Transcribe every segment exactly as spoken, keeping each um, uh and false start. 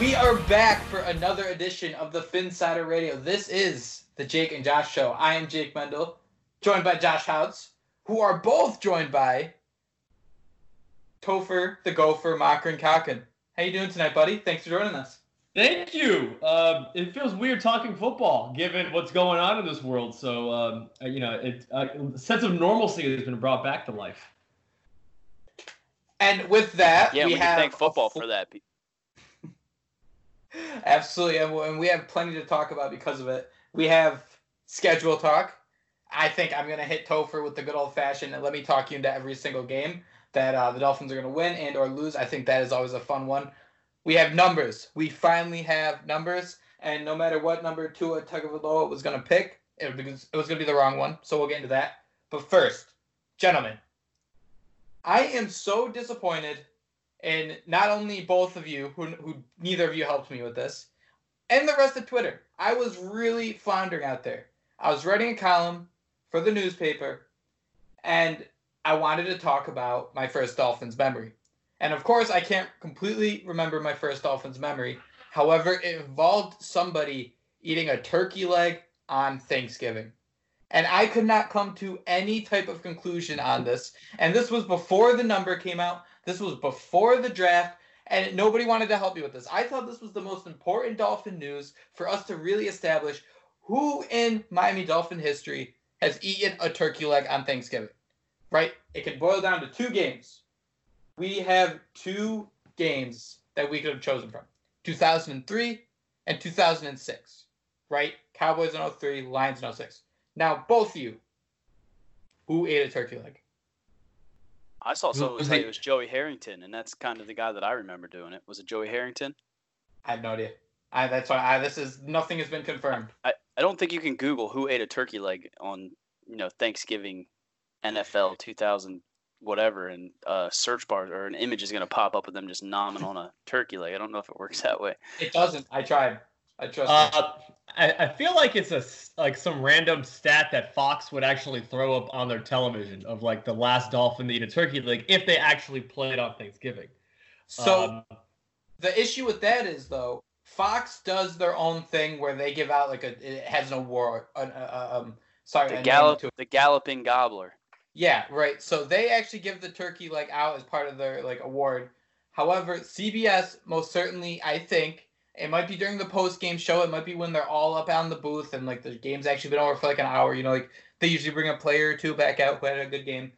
We are back for another edition of the Finsider Radio. This is the Jake and Josh Show. I am Jake Mendel, joined by Josh Houts, who are both joined by Topher, the Gopher, Mocker, and Cochran. How you doing tonight, buddy? Thanks for joining us. Thank you. Um, it feels weird talking football, given what's going on in this world. So, um, you know, it, uh, a sense of normalcy has been brought back to life. And with that, yeah, we, we have... can thank football for that, people. Absolutely, and we have plenty to talk about because of it. We have schedule talk. I think I'm going to hit Topher with the good old-fashioned, and let me talk you into every single game that uh, the Dolphins are going to win and or lose. I think that is always a fun one. We have numbers. We finally have numbers, and no matter what number Tua Tagovailoa was going to pick, it was going to be the wrong one, so we'll get into that. But first, gentlemen, I am so disappointed. And not only both of you, who, who neither of you helped me with this, and the rest of Twitter. I was really floundering out there. I was writing a column for the newspaper, and I wanted to talk about my first Dolphins memory. And, of course, I can't completely remember my first Dolphins memory. However, it involved somebody eating a turkey leg on Thanksgiving. And I could not come to any type of conclusion on this. And this was before the number came out. This was before the draft, and nobody wanted to help me with this. I thought this was the most important Dolphin news for us to really establish who in Miami Dolphin history has eaten a turkey leg on Thanksgiving, right? It could boil down to two games. We have two games that we could have chosen from, two thousand three and two thousand six, right? Cowboys in oh three, Lions in oh six. Now, both of you, who ate a turkey leg? I saw someone say it was Joey Harrington, and that's kind of the guy that I remember doing it. Was it Joey Harrington? I have no idea. I, that's why I, this is nothing has been confirmed. I, I don't think you can Google who ate a turkey leg on you know Thanksgiving, N F L two thousand whatever, and uh, search bar or an image is going to pop up with them just nomming on a turkey leg. I don't know if it works that way. It doesn't. I tried. I trust uh, I, I feel like it's a, like some random stat that Fox would actually throw up on their television of like the last dolphin to eat a turkey leg if they actually played on Thanksgiving. So um, the issue with that is, though, Fox does their own thing where they give out like a, it has an award. An, uh, um, sorry, the, gallop, to the Galloping Gobbler. Yeah, right. So they actually give the turkey leg out as part of their like award. However, C B S most certainly, I think, it might be during the post-game show. It might be when they're all up on the booth and, like, the game's actually been over for, like, an hour. You know, like, they usually bring a player or two back out who had a good game.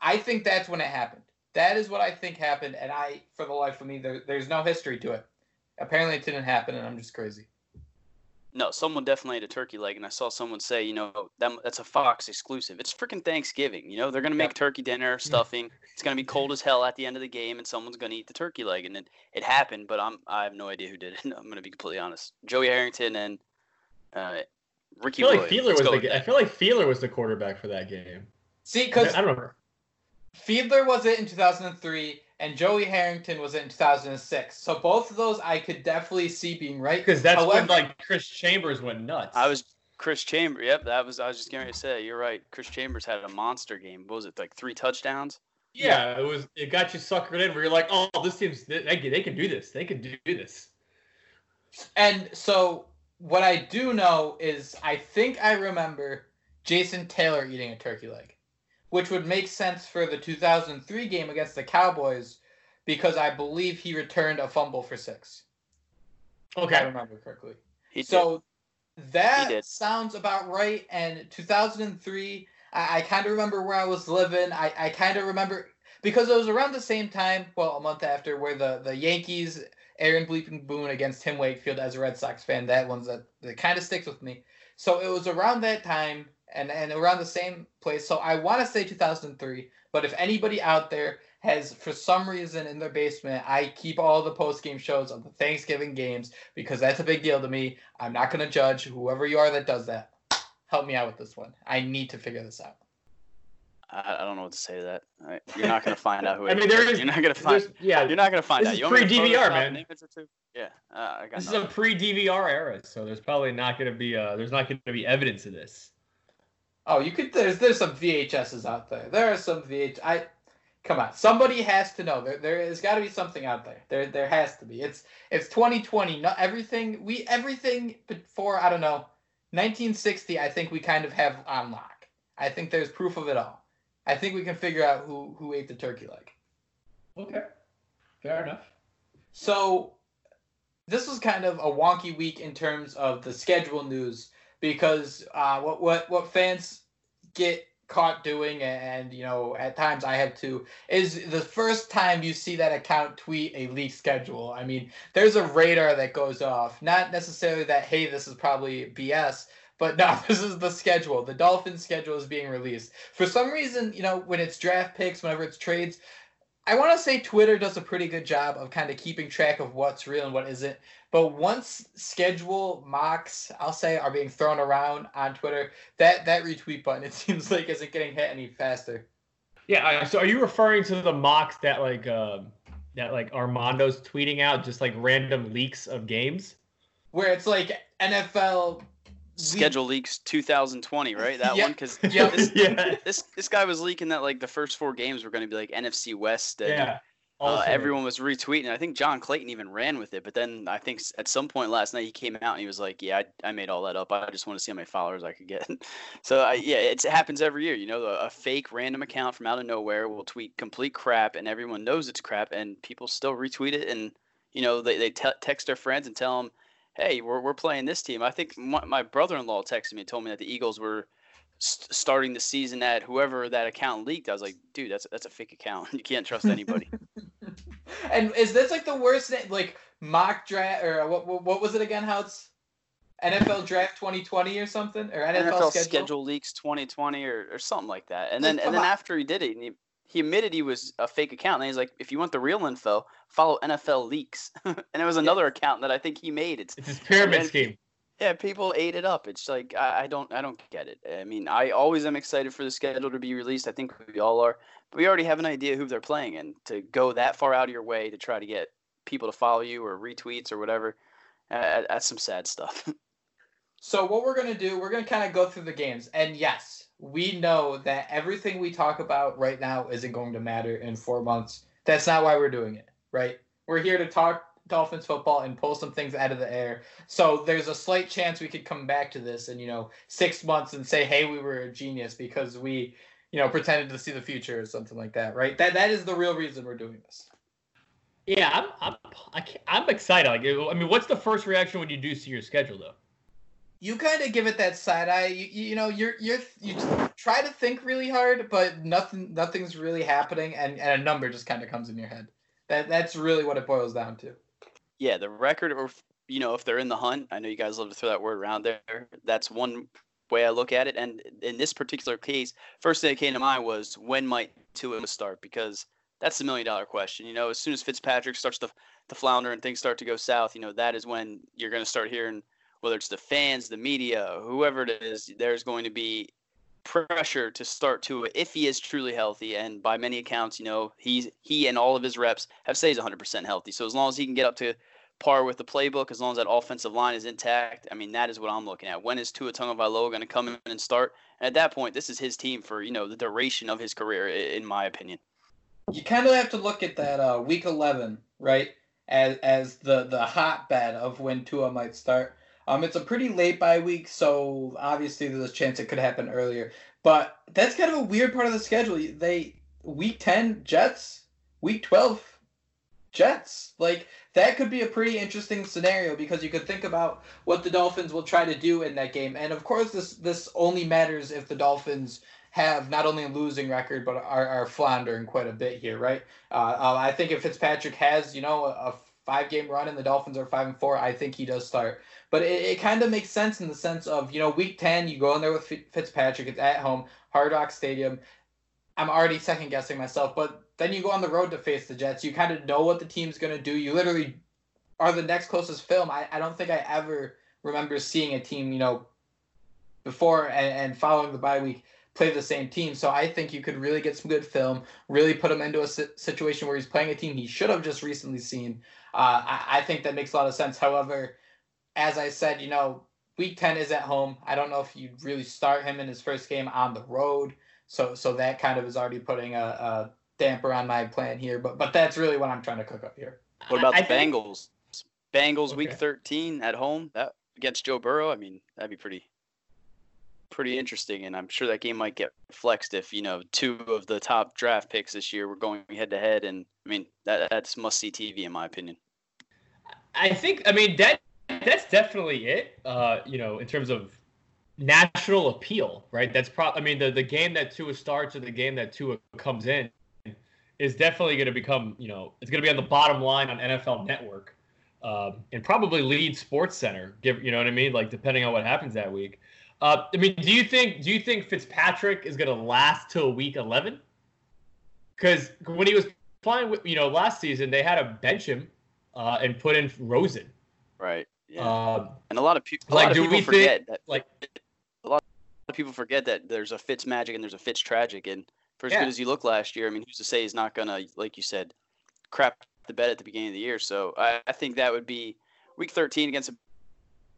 I think that's when it happened. That is what I think happened, and I, for the life of me, there, there's no history to it. Apparently it didn't happen, and I'm just crazy. No, someone definitely ate a turkey leg, and I saw someone say, you know, that, that's a Fox exclusive. It's freaking Thanksgiving. You know, they're going to make yeah. turkey dinner, stuffing. It's going to be cold as hell at the end of the game, and someone's going to eat the turkey leg. And it, it happened, but I'm, I have no idea who did it. I'm going to be completely honest. Joey Harrington and uh, Ricky Williams. I feel like Fiedler was the, I feel like Fiedler was the quarterback for that game. See, because I don't remember. Fiedler was it in two thousand three, and Joey Harrington was it in two thousand six. So both of those I could definitely see being right. Because that's However, when like Chris Chambers went nuts. I was Chris Chambers. Yep, that was. I was just going to say. You're right. Chris Chambers had a monster game. What was it, like three touchdowns? Yeah, it was. It got you suckered in where you're like, oh, this team's they, they can do this. They can do this. And so what I do know is I think I remember Jason Taylor eating a turkey leg, which would make sense for the two thousand three game against the Cowboys because I believe he returned a fumble for six. Okay. If I remember correctly. He so did. that he sounds about right. And two thousand three, I, I kind of remember where I was living. I, I kind of remember because it was around the same time, well, a month after, where the, the Yankees, Aaron Bleeping Boone against Tim Wakefield as a Red Sox fan. That one's that, that kind of sticks with me. So it was around that time. And and around the same place. So I want to say two thousand three, but if anybody out there has, for some reason in their basement, I keep all the post-game shows of the Thanksgiving games because that's a big deal to me. I'm not going to judge whoever you are that does that. Help me out with this one. I need to figure this out. I, I don't know what to say to that. All right. You're not going to find out who it I mean, there is. You're not going to find Yeah, You're not going to find this out. This is pre-D V R, man. Yeah, uh, I got This nothing. is a pre-D V R era, so there's probably not going to be uh, there's not going to be evidence of this. Oh, you could. There's there's some V H Ses out there. There are some V H. I, come on, somebody has to know. There there has got to be something out there. There there has to be. It's it's twenty twenty. Not everything we everything before I don't know, nineteen sixty. I think we kind of have on lock. I think there's proof of it all. I think we can figure out who who ate the turkey leg. Okay, fair enough. So, this was kind of a wonky week in terms of the schedule news. Because uh, what what what fans get caught doing, and you know, at times I have to, is the first time you see that account tweet a leaked schedule. I mean, there's a radar that goes off. Not necessarily that, hey, this is probably B S, but no, this is the schedule. The Dolphins' schedule is being released. For some reason, you know, when it's draft picks, whenever it's trades, I want to say Twitter does a pretty good job of kind of keeping track of what's real and what isn't. But once schedule mocks, I'll say, are being thrown around on Twitter, that, that retweet button, it seems like, isn't getting hit any faster. Yeah. So are you referring to the mocks that like uh, that like Armando's tweeting out, just like random leaks of games? Where it's like N F L schedule leaks two thousand twenty, right? That yep. one, because yep. this, yeah. this this guy was leaking that like the first four games were going to be like N F C West. And, yeah, uh, everyone was retweeting. I think John Clayton even ran with it, but then I think at some point last night he came out and he was like, "Yeah, I, I made all that up. I just want to see how many followers I could get." So I, yeah, it's, it happens every year. You know, a, a fake random account from out of nowhere will tweet complete crap, and everyone knows it's crap, and people still retweet it, and you know they they te- text their friends and tell them, hey, we're we're playing this team. I think my, my brother-in-law texted me and told me that the Eagles were st- starting the season at whoever that account leaked. I was like, dude, that's that's a fake account. You can't trust anybody. And is this like the worst, like mock draft or what? What, what was it again, Houts? N F L Draft twenty twenty or something, or N F L, N F L schedule? schedule leaks twenty twenty or, or something like that. And then like, and then on. after he did it, he, he admitted he was a fake account. And he's like, if you want the real info, follow N F L Leaks. And it was another yeah. account that I think he made. It's, it's his pyramid and, scheme. Yeah, people ate it up. It's like, I, I don't I don't get it. I mean, I always am excited for the schedule to be released. I think we all are. But we already have an idea who they're playing. And to go that far out of your way to try to get people to follow you or retweets or whatever, Uh, that's some sad stuff. So what we're going to do, we're going to kind of go through the games. And yes, we know that everything we talk about right now isn't going to matter in four months. That's not why we're doing it, right? We're here to talk Dolphins football and pull some things out of the air. So there's a slight chance we could come back to this in, you know, six months and say, hey, we were a genius because we, you know, pretended to see the future or something like that, right? That that is the real reason we're doing this. Yeah, I'm I'm I can't, I'm excited. Like, I mean, what's the first reaction when you do see your schedule, though? You kind of give it that side eye. You, you know, you're you're you try to think really hard, but nothing nothing's really happening, and, and a number just kind of comes in your head. That that's really what it boils down to. Yeah, the record, or you know, if they're in the hunt, I know you guys love to throw that word around there. That's one way I look at it. And in this particular case, first thing that came to mind was when might Tua start, because that's the million dollar question. You know, as soon as Fitzpatrick starts to, to flounder and things start to go south, you know, that is when you're going to start hearing, whether it's the fans, the media, whoever it is, there's going to be pressure to start Tua if he is truly healthy. And by many accounts, you know, he's, he and all of his reps have said he's one hundred percent healthy. So as long as he can get up to par with the playbook, as long as that offensive line is intact, I mean, that is what I'm looking at. When is Tua Tagovailoa going to come in and start? And at that point, this is his team for, you know, the duration of his career, in my opinion. You kind of have to look at that uh, week eleven, right, as as the, the hotbed of when Tua might start. Um, it's a pretty late bye week, so obviously there's a chance it could happen earlier. But that's kind of a weird part of the schedule. They week ten, Jets, week twelve, Jets. Like, that could be a pretty interesting scenario because you could think about what the Dolphins will try to do in that game. And of course this this only matters if the Dolphins have not only a losing record but are, are floundering quite a bit here, right? Uh, uh, I think if Fitzpatrick has, you know, a, a five-game run and the Dolphins are five and four, I think he does start. But it, it kind of makes sense in the sense of, you know, week ten, you go in there with Fitzpatrick, it's at home, Hard Rock Stadium. I'm already second-guessing myself, but then you go on the road to face the Jets. You kind of know what the team's going to do. You literally are the next closest film. I, I don't think I ever remember seeing a team, you know, before and, and following the bye week play the same team. So I think you could really get some good film, really put him into a situation where he's playing a team he should have just recently seen. Uh, I, I think that makes a lot of sense. However, as I said, you know, week ten is at home. I don't know if you'd really start him in his first game on the road. So so that kind of is already putting a, a damper on my plan here. But but that's really what I'm trying to cook up here. What about the think, Bengals? Bengals okay. Week thirteen at home, that against Joe Burrow. I mean, that'd be pretty pretty interesting, and I'm sure that game might get flexed if, you know, two of the top draft picks this year were going head-to-head, and, I mean, that that's must-see T V, in my opinion. I think, I mean, that that's definitely it, uh, you know, in terms of national appeal, right? That's probably, I mean, the, the game that Tua starts or the game that Tua comes in is definitely going to become, you know, it's going to be on the bottom line on N F L Network uh, and probably lead Sports Center, give, you know what I mean, like, depending on what happens that week. Uh, I mean, do you think do you think Fitzpatrick is going to last till week eleven? Because when he was playing, with, you know, last season, they had to bench him uh, and put in Rosen. Right. Yeah. Um, and a lot of, pe- a like, lot of people forget think, that. Like, a lot of people forget that there's a Fitz magic and there's a Fitz tragic. And for as yeah. good as he looked last year, I mean, who's to say he's not going to, like you said, crap the bed at the beginning of the year? So I, I think that would be week thirteen against a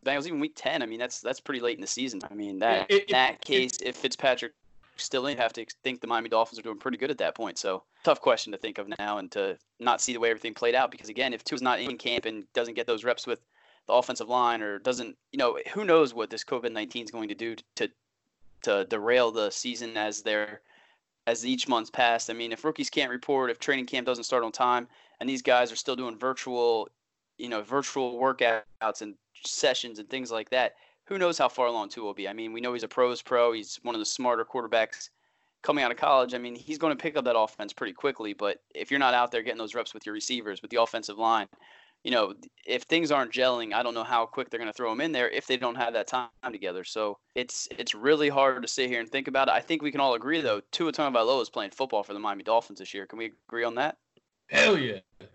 Bengals, even week ten. I mean, that's that's pretty late in the season. I mean, that it, in that it, case, it, if Fitzpatrick still in, have to think the Miami Dolphins are doing pretty good at that point. So tough question to think of now and to not see the way everything played out. Because again, if Tua's not in camp and doesn't get those reps with the offensive line or doesn't, you know, who knows what this COVID nineteen is going to do to to derail the season as their as each month's passed. I mean, if rookies can't report, if training camp doesn't start on time, and these guys are still doing virtual, you know, virtual workouts and sessions and things like that, who knows how far along Tua will be. I mean, we know he's a pro's pro. He's one of the smarter quarterbacks coming out of college. I mean, he's going to pick up that offense pretty quickly, but if you're not out there getting those reps with your receivers, with the offensive line, you know, if things aren't gelling, I don't know how quick they're going to throw him in there if they don't have that time together. So it's it's really hard to sit here and think about it. I think we can all agree, though, Tua Tagovailoa is playing football for the Miami Dolphins this year. Can we agree on that? Hell yeah. At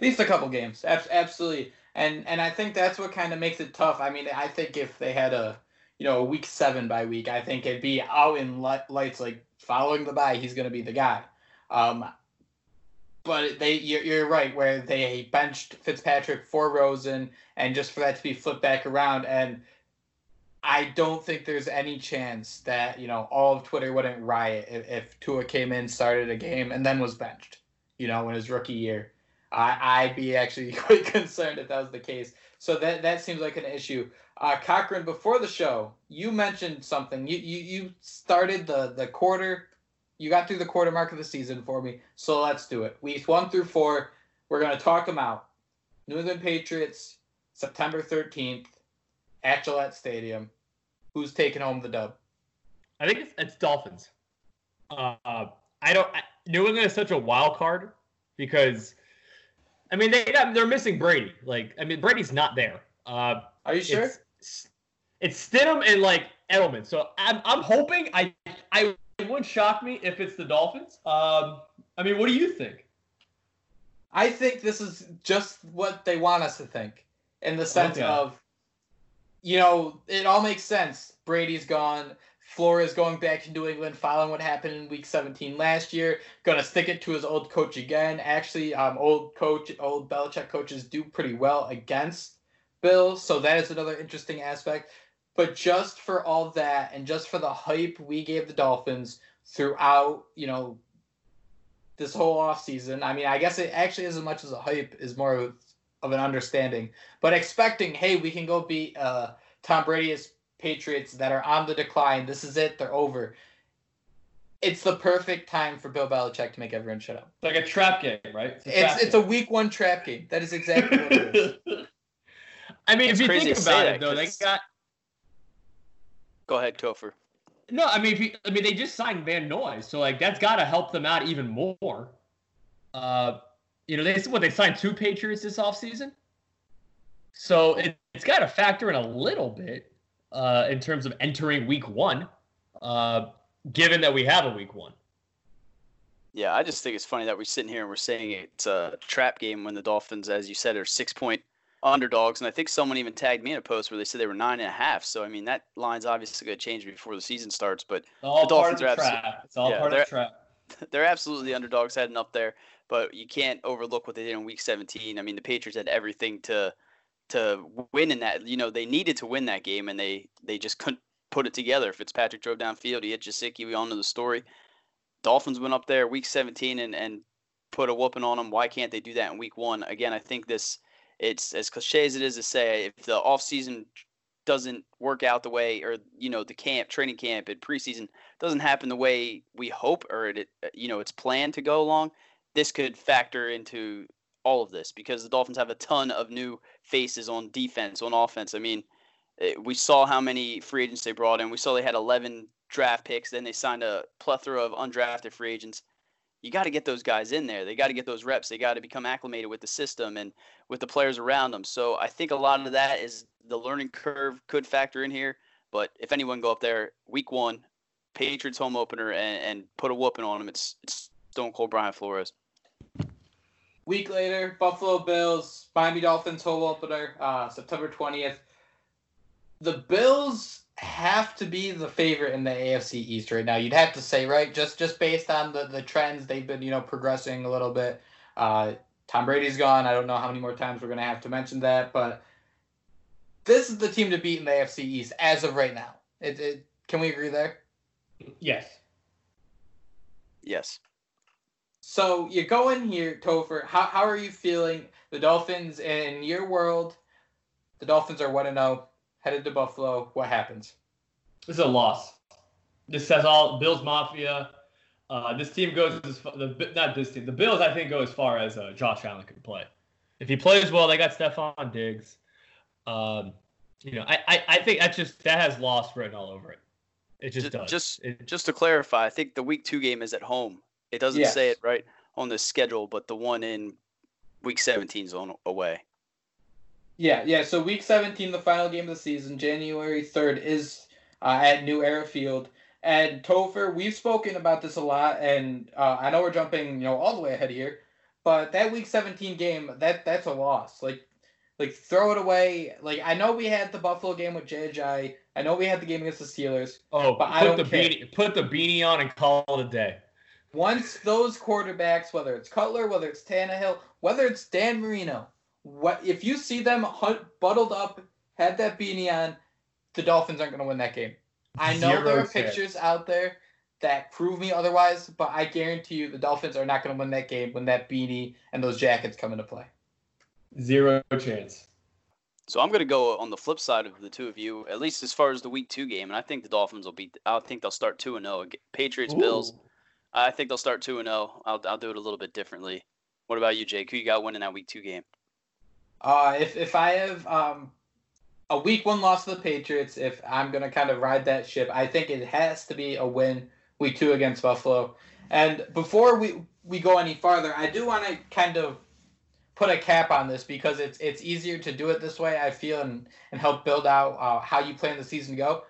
least a couple games. Ab- absolutely. And and I think that's what kind of makes it tough. I mean, I think if they had a, you know, a week seven bye week, I think it'd be out in lights, like following the bye, he's going to be the guy. Um, But they, you're, you're right, where they benched Fitzpatrick for Rosen, and just for that to be flipped back around. And I don't think there's any chance that, you know, all of Twitter wouldn't riot if, if Tua came in, started a game, and then was benched, you know, in his rookie year. I, I'd be actually quite concerned if that was the case. So that that seems like an issue. Uh, Cochran, before the show, you mentioned something. You you, you started the, the quarter. You got through the quarter mark of the season for me. So let's do it. Weeks one through four. We're going to talk them out. New England Patriots, September thirteenth at Gillette Stadium. Who's taking home the dub? I think it's, it's Dolphins. Uh, I don't. I, New England is such a wild card because, I mean, they got, they're missing Brady. Like, I mean, Brady's not there. Uh, Are you sure? It's, it's Stidham and like Edelman. So I'm I'm hoping I I. It wouldn't shock me if it's the Dolphins. Um, I mean, what do you think? I think this is just what they want us to think, in the sense okay. of, you know, it all makes sense. Brady's gone. Flores going back to New England following what happened in Week seventeen last year. Going to stick it to his old coach again. Actually, um, old coach, old Belichick coaches do pretty well against Bill, so that is another interesting aspect. But just for all that, and just for the hype we gave the Dolphins throughout, you know, this whole offseason, I mean, I guess it actually isn't much as a hype, is more of, of an understanding. But expecting, hey, we can go beat uh, Tom Brady's Patriots that are on the decline. This is it. They're over. It's the perfect time for Bill Belichick to make everyone shut up. Like a trap game, right? It's a, it's, game. It's a week one trap game. That is exactly what it is. I mean, it's if you think about it, though, they got... Go ahead, Topher. No, I mean, if you, I mean, they just signed Van Noy, so like that's got to help them out even more. Uh, you know, they what they signed two Patriots this offseason? So it, it's got to factor in a little bit uh, in terms of entering Week One, uh, given that we have a Week One. Yeah, I just think it's funny that we're sitting here and we're saying it's a trap game when the Dolphins, as you said, are six-point underdogs, and I think someone even tagged me in a post where they said they were nine and a half. So I mean, that line's obviously going to change before the season starts. But all the Dolphins are absolutely it's all yeah, part of the trap. They're absolutely underdogs heading up there, but you can't overlook what they did in Week seventeen. I mean, the Patriots had everything to to win in that. You know, they needed to win that game, and they they just couldn't put it together. Fitzpatrick drove downfield, he hit Jasicki. We all know the story. Dolphins went up there Week seventeen and and put a whooping on them. Why can't they do that in Week One again? I think this. It's as cliche as it is to say, if the offseason doesn't work out the way, or, you know, the camp, training camp and preseason doesn't happen the way we hope, or it, you know, it's planned to go along, this could factor into all of this because the Dolphins have a ton of new faces on defense, on offense. I mean, we saw how many free agents they brought in. We saw they had eleven draft picks. Then they signed a plethora of undrafted free agents. You got to get those guys in there. They got to get those reps. They got to become acclimated with the system and with the players around them. So I think a lot of that is the learning curve could factor in here. But if anyone go up there, Week One, Patriots home opener, and, and put a whooping on them, it's, it's Stone Cold Brian Flores. Week later, Buffalo Bills, Miami Dolphins home opener, uh, September twentieth. The Bills have to be the favorite in the A F C East right now. You'd have to say, right? Just just based on the, the trends, they've been, you know, progressing a little bit. Uh, Tom Brady's gone. I don't know how many more times we're going to have to mention that, but this is the team to beat in the A F C East as of right now. It, it, can we agree there? Yes. Yes. So you go in here, Topher. How how are you feeling? The Dolphins in your world, the Dolphins are one and oh. Headed to Buffalo. What happens? This is a loss. This says all Bills Mafia. Uh, this team goes as far, the, not this team. The Bills, I think, go as far as uh, Josh Allen can play. If he plays well, they got Stephon Diggs. Um, you know, I, I, I think that's just that has loss written all over it. It just, just does. Just it, just to clarify, I think the week two game is at home. It doesn't yes. say it right on the schedule, but the one in week seventeen is on away. Yeah, yeah. So week seventeen, the final game of the season, January third, is uh, at New Era Field. And Topher, we've spoken about this a lot, and uh, I know we're jumping, you know, all the way ahead here, but that week seventeen game, that that's a loss. Like, like throw it away. Like, I know we had the Buffalo game with J J. I know we had the game against the Steelers. Oh, but put I don't the care. Beanie, put the beanie on and call it a day. Once those quarterbacks, whether it's Cutler, whether it's Tannehill, whether it's Dan Marino, what if you see them hunt, buttled up, had that beanie on, the Dolphins aren't going to win that game. I know Zero there are set. pictures out there that prove me otherwise, but I guarantee you the Dolphins are not going to win that game when that beanie and those jackets come into play. Zero chance. So I'm going to go on the flip side of the two of you, at least as far as the week two game, and I think the Dolphins will beat – I think they'll start two and oh. Patriots, Ooh. Bills, I think they'll start two and oh. I'll I'll do it a little bit differently. What about you, Jake? Who you got winning that week two game? Uh, if, if I have um, a week one loss to the Patriots, if I'm going to kind of ride that ship, I think it has to be a win week two against Buffalo. And before we, we go any farther, I do want to kind of – put a cap on this because it's it's easier to do it this way, I feel, and, and help build out uh, how you plan the season to go.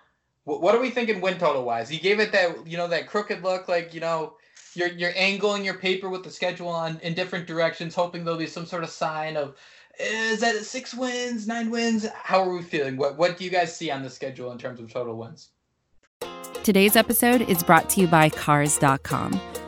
W- what are we thinking win total-wise? He gave it that, you know, that crooked look, like, you know, you're, you're angling your paper with the schedule on in different directions, hoping there'll be some sort of sign of, is that six wins, nine wins? How are we feeling? What, what do you guys see on the schedule in terms of total wins? Today's episode is brought to you by cars dot com.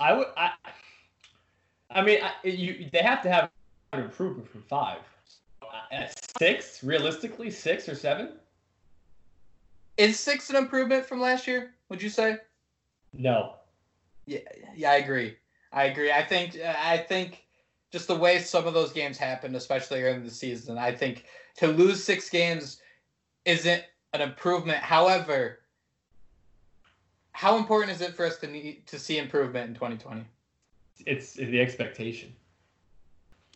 I would. I, I mean, I, you, they have to have an improvement from five. At six, realistically, six or seven. Is six an improvement from last year? Would you say? No. Yeah, yeah, I agree. I agree. I think. I think just the way some of those games happened, especially early in the season, I think to lose six games isn't an improvement. However, how important is it for us to need to see improvement in twenty twenty? It's the expectation.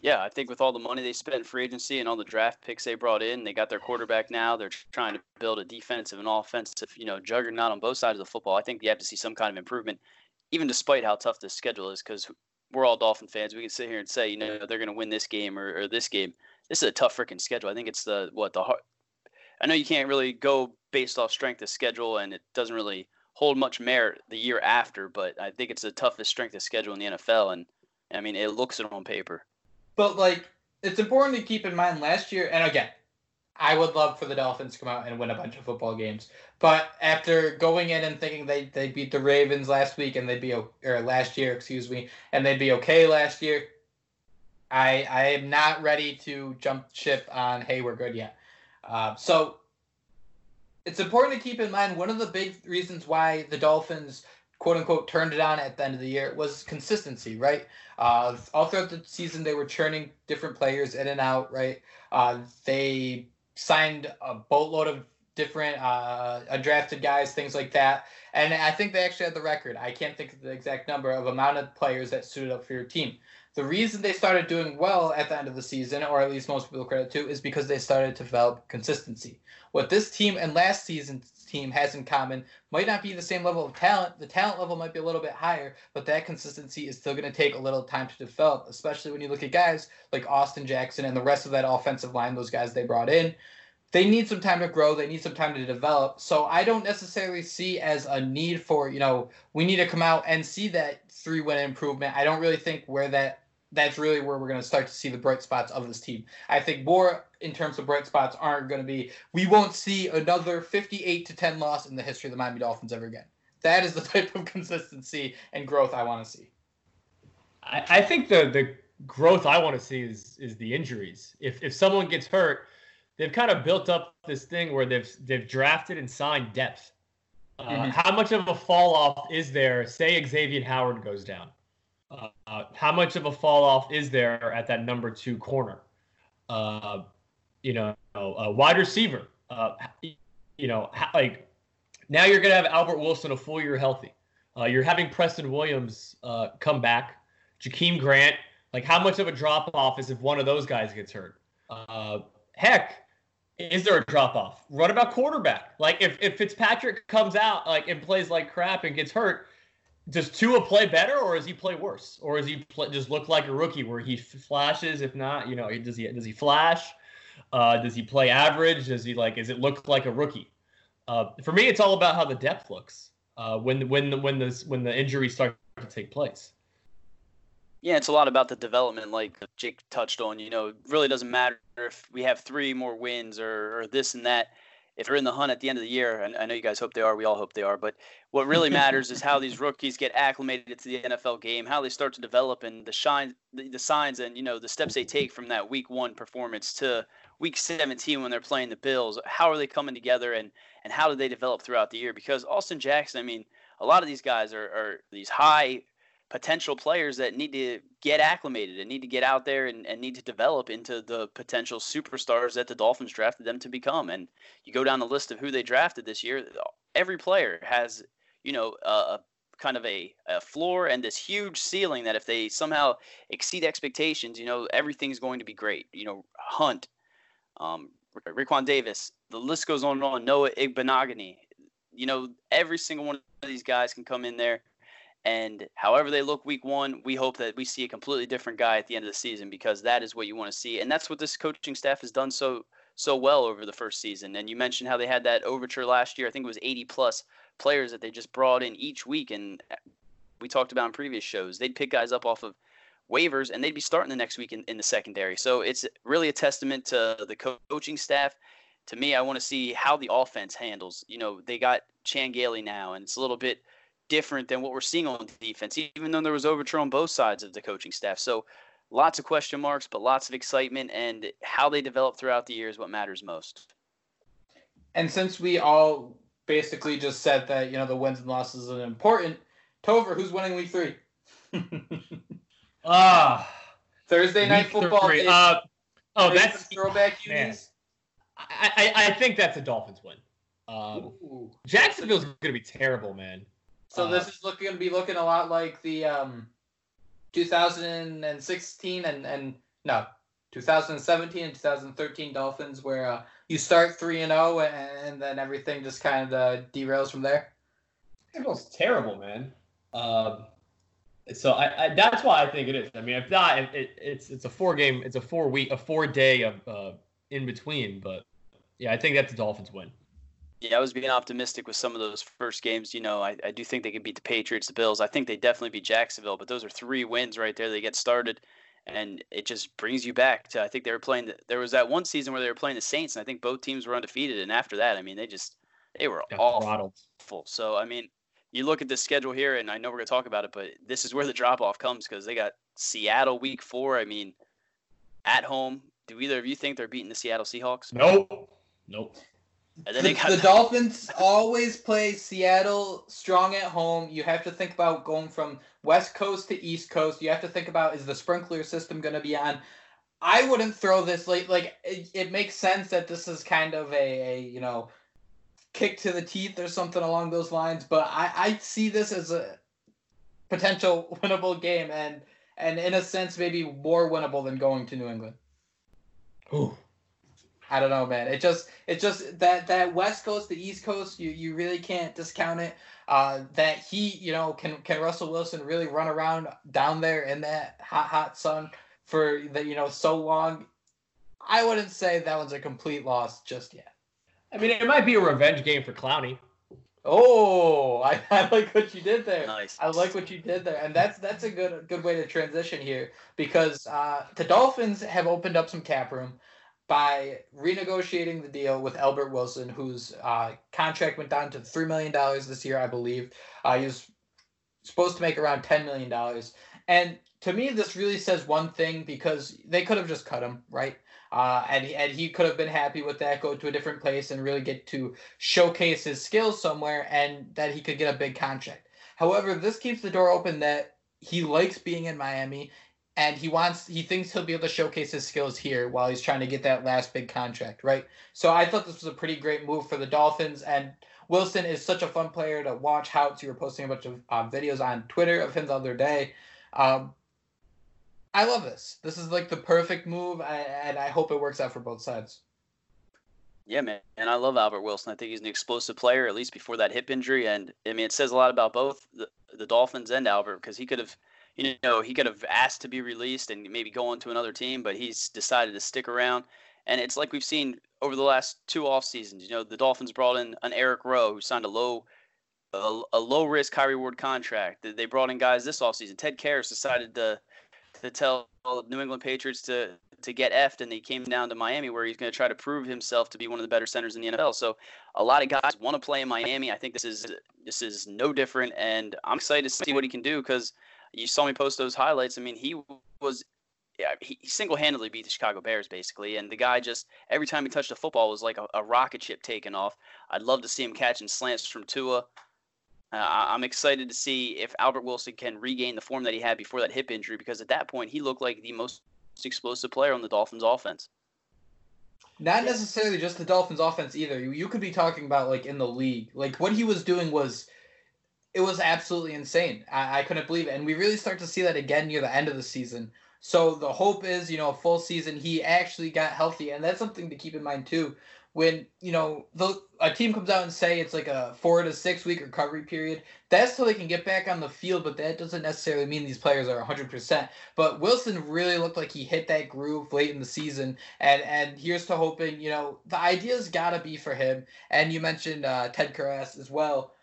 Yeah, I think with all the money they spent in free agency and all the draft picks they brought in, they got their quarterback now. They're trying to build a defensive and offensive, you know, juggernaut on both sides of the football. I think you have to see some kind of improvement, even despite how tough this schedule is, because we're all Dolphin fans. We can sit here and say, you know, they're going to win this game or, or this game. This is a tough freaking schedule. I think it's the what the hard. I know you can't really go based off strength of schedule, and it doesn't really hold much merit the year after, but I think it's the toughest strength of schedule in the N F L, and I mean, it looks it on paper. But, like, it's important to keep in mind last year, and again, I would love for the Dolphins to come out and win a bunch of football games, but after going in and thinking they, they beat the Ravens last week, and they'd be, or last year, excuse me, and they'd be okay last year, I, I am not ready to jump ship on, hey, we're good yet. Uh, so, It's important to keep in mind one of the big reasons why the Dolphins, quote-unquote, turned it on at the end of the year was consistency, right? Uh, all throughout the season, they were churning different players in and out, right? Uh, they signed a boatload of different uh, undrafted guys, things like that. And I think they actually had the record. I can't think of the exact number of amount of players that suited up for your team. The reason they started doing well at the end of the season, or at least most people credit to, is because they started to develop consistency. What this team and last season's team has in common might not be the same level of talent. The talent level might be a little bit higher, but that consistency is still going to take a little time to develop, especially when you look at guys like Austin Jackson and the rest of that offensive line, those guys they brought in. They need some time to grow. They need some time to develop. So I don't necessarily see as a need for, you know, we need to come out and see that three-win improvement. I don't really think where that that's really where we're going to start to see the bright spots of this team. I think more in terms of bright spots aren't going to be, we won't see another fifty-eight to ten loss in the history of the Miami Dolphins ever again. That is the type of consistency and growth I want to see. I, I think the the growth I want to see is is the injuries. If if someone gets hurt, they've kind of built up this thing where they've they've drafted and signed depth. Uh, mm-hmm. How much of a fall off is there? Say Xavier Howard goes down. Uh, how much of a fall off is there at that number two corner? Uh, you know, a wide receiver. Uh, you know, like now you're gonna have Albert Wilson a full year healthy. Uh, you're having Preston Williams uh, come back. Jakeem Grant. Like, how much of a drop off is if one of those guys gets hurt? Uh, heck. is there a drop-off? What about quarterback? Like, if, if Fitzpatrick comes out like and plays like crap and gets hurt, does Tua play better or does he play worse? Or does he play, just look like a rookie where he flashes? If not, you know, does he does he flash? Uh, does he play average? Does he like? Is it look like a rookie? Uh, for me, it's all about how the depth looks uh, when when the, when the when the injuries start to take place. Yeah, it's a lot about the development, like Jake touched on. You know, it really doesn't matter if we have three more wins or, or this and that. If we're in the hunt at the end of the year, and I know you guys hope they are, we all hope they are, but what really matters is how these rookies get acclimated to the N F L game, how they start to develop, and the shine, the, the signs and, you know, the steps they take from that week one performance to week seventeen when they're playing the Bills. How are they coming together, and, and how do they develop throughout the year? Because Austin Jackson, I mean, a lot of these guys are, are these high potential players that need to get acclimated and need to get out there and, and need to develop into the potential superstars that the Dolphins drafted them to become. And you go down the list of who they drafted this year, every player has, you know, a, a kind of a, a floor and this huge ceiling that if they somehow exceed expectations, you know, everything's going to be great. You know, Hunt, um, Raekwon Davis, the list goes on and on. Noah Igbinoghene, you know, every single one of these guys can come in there. And however they look week one, we hope that we see a completely different guy at the end of the season, because that is what you want to see. And that's what this coaching staff has done so so well over the first season. And you mentioned how they had that overture last year. I think it was eighty-plus players that they just brought in each week. And we talked about in previous shows, they'd pick guys up off of waivers, and they'd be starting the next week in, in the secondary. So it's really a testament to the coaching staff. To me, I want to see how the offense handles. You know, they got Chan Gailey now, and it's a little bit – different than what we're seeing on defense, even though there was overture on both sides of the coaching staff. So lots of question marks, but lots of excitement, and how they develop throughout the year is what matters most. And since we all basically just said that, you know, the wins and losses are important, Topher, who's winning week three? Ah, uh, Thursday night football. Is, uh, oh, that's throwback unis. I, I I think that's a Dolphins win. Um, Jacksonville's going to be terrible, man. So this is looking to be looking a lot like the um, two thousand sixteen and, and no two thousand seventeen and two thousand thirteen Dolphins, where uh, you start three and zero and then everything just kind of uh, derails from there. It was terrible, man. Um, so I, I, that's why I think it is. I mean, if not, it, it, it's it's a four game, it's a four week, a four day of uh, in between. But yeah, I think that's the Dolphins win. Yeah, I was being optimistic with some of those first games. You know, I, I do think they could beat the Patriots, the Bills. I think they definitely beat Jacksonville, but those are three wins right there. They get started, and it just brings you back to, I think they were playing the, there was that one season where they were playing the Saints, and I think both teams were undefeated. And after that, I mean, they just, they were awful. So, I mean, you look at the schedule here, and I know we're going to talk about it, but this is where the drop-off comes, because they got Seattle week four. I mean, at home, do either of you think they're beating the Seattle Seahawks? Nope. Nope. And then the, got- the Dolphins always play Seattle strong at home. You have to think about going from West Coast to East Coast. You have to think about, is the sprinkler system going to be on? I wouldn't throw this late. Like, it, it makes sense that this is kind of a, a, you know, kick to the teeth or something along those lines. But I, I see this as a potential winnable game, and, and in a sense, maybe more winnable than going to New England. Ooh. I don't know, man. It just, it just that, that West Coast, the East Coast, you, you really can't discount it. Uh, that he, you know, can can Russell Wilson really run around down there in that hot, hot sun for the, you know, so long? I wouldn't say that one's a complete loss just yet. I mean, it might be a revenge game for Clowney. Oh, I, I like what you did there. Nice. I like what you did there, and that's that's a good good way to transition here, because uh, the Dolphins have opened up some cap room by renegotiating the deal with Albert Wilson, whose uh, contract went down to three million dollars this year, I believe. Uh, he was supposed to make around ten million dollars. And to me, this really says one thing, because they could have just cut him, right? Uh, and, and he could have been happy with that, go to a different place and really get to showcase his skills somewhere, and that he could get a big contract. However, this keeps the door open that he likes being in Miami. And he wants, he thinks he'll be able to showcase his skills here while he's trying to get that last big contract, right? So I thought this was a pretty great move for the Dolphins. And Wilson is such a fun player to watch. Houts, you were posting a bunch of uh, videos on Twitter of him the other day. Um, I love this. This is like the perfect move, and I hope it works out for both sides. Yeah, man, and I love Albert Wilson. I think he's an explosive player, at least before that hip injury. And, I mean, it says a lot about both the, the Dolphins and Albert, because he could have, you know, he could have asked to be released and maybe go on to another team, but he's decided to stick around. And it's like we've seen over the last two off seasons. You know, the Dolphins brought in an Eric Rowe, who signed a low a, a low-risk, high-reward contract. They brought in guys this offseason. Ted Karras decided to to tell New England Patriots to – to get effed, and he came down to Miami, where he's going to try to prove himself to be one of the better centers in the N F L. So a lot of guys want to play in Miami. I think this is this is no different, and I'm excited to see what he can do, because you saw me post those highlights. I mean, he was yeah, he single-handedly beat the Chicago Bears, basically, and the guy just, every time he touched the football, was like a, a rocket ship taking off. I'd love to see him catching slants from Tua. Uh, I'm excited to see if Albert Wilson can regain the form that he had before that hip injury, because at that point, he looked like the most explosive player on the Dolphins offense. Not necessarily just the Dolphins offense either. You, you could be talking about, like, in the league. Like, what he was doing was, it was absolutely insane. I, I couldn't believe it. And we really start to see that again near the end of the season. So the hope is, you know, a full season, he actually got healthy. And that's something to keep in mind too. When, you know, the, a team comes out and say it's like a four to six week recovery period, that's so they can get back on the field, but that doesn't necessarily mean these players are one hundred percent. But Wilson really looked like he hit that groove late in the season, and, and here's to hoping, you know, the idea's got to be for him. And you mentioned uh, Ted Karras as well.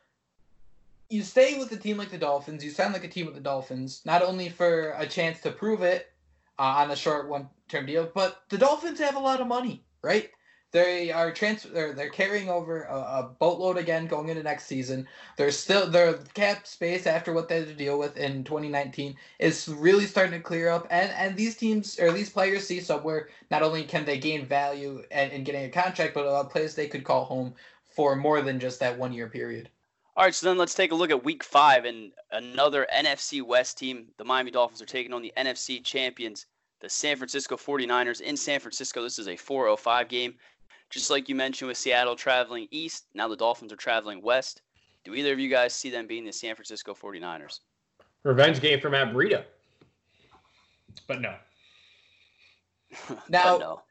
You stay with a team like the Dolphins, you sound like a team with the Dolphins, not only for a chance to prove it uh, on a short one-term deal, but the Dolphins have a lot of money, right? They are transfer. They're, they're carrying over a, a boatload again going into next season. They're still their cap space after what they had to deal with in twenty nineteen is really starting to clear up. And and these teams or these players see somewhere not only can they gain value and, and getting a contract, but a place they could call home for more than just that one year period. All right, so then let's take a look at Week Five and another N F C West team. The Miami Dolphins are taking on the N F C champions, the San Francisco forty-niners in San Francisco. This is a four oh five game. Just like you mentioned with Seattle traveling east, now the Dolphins are traveling west. Do either of you guys see them being the San Francisco forty-niners? Revenge game for Matt Breida. But no. Now, but no.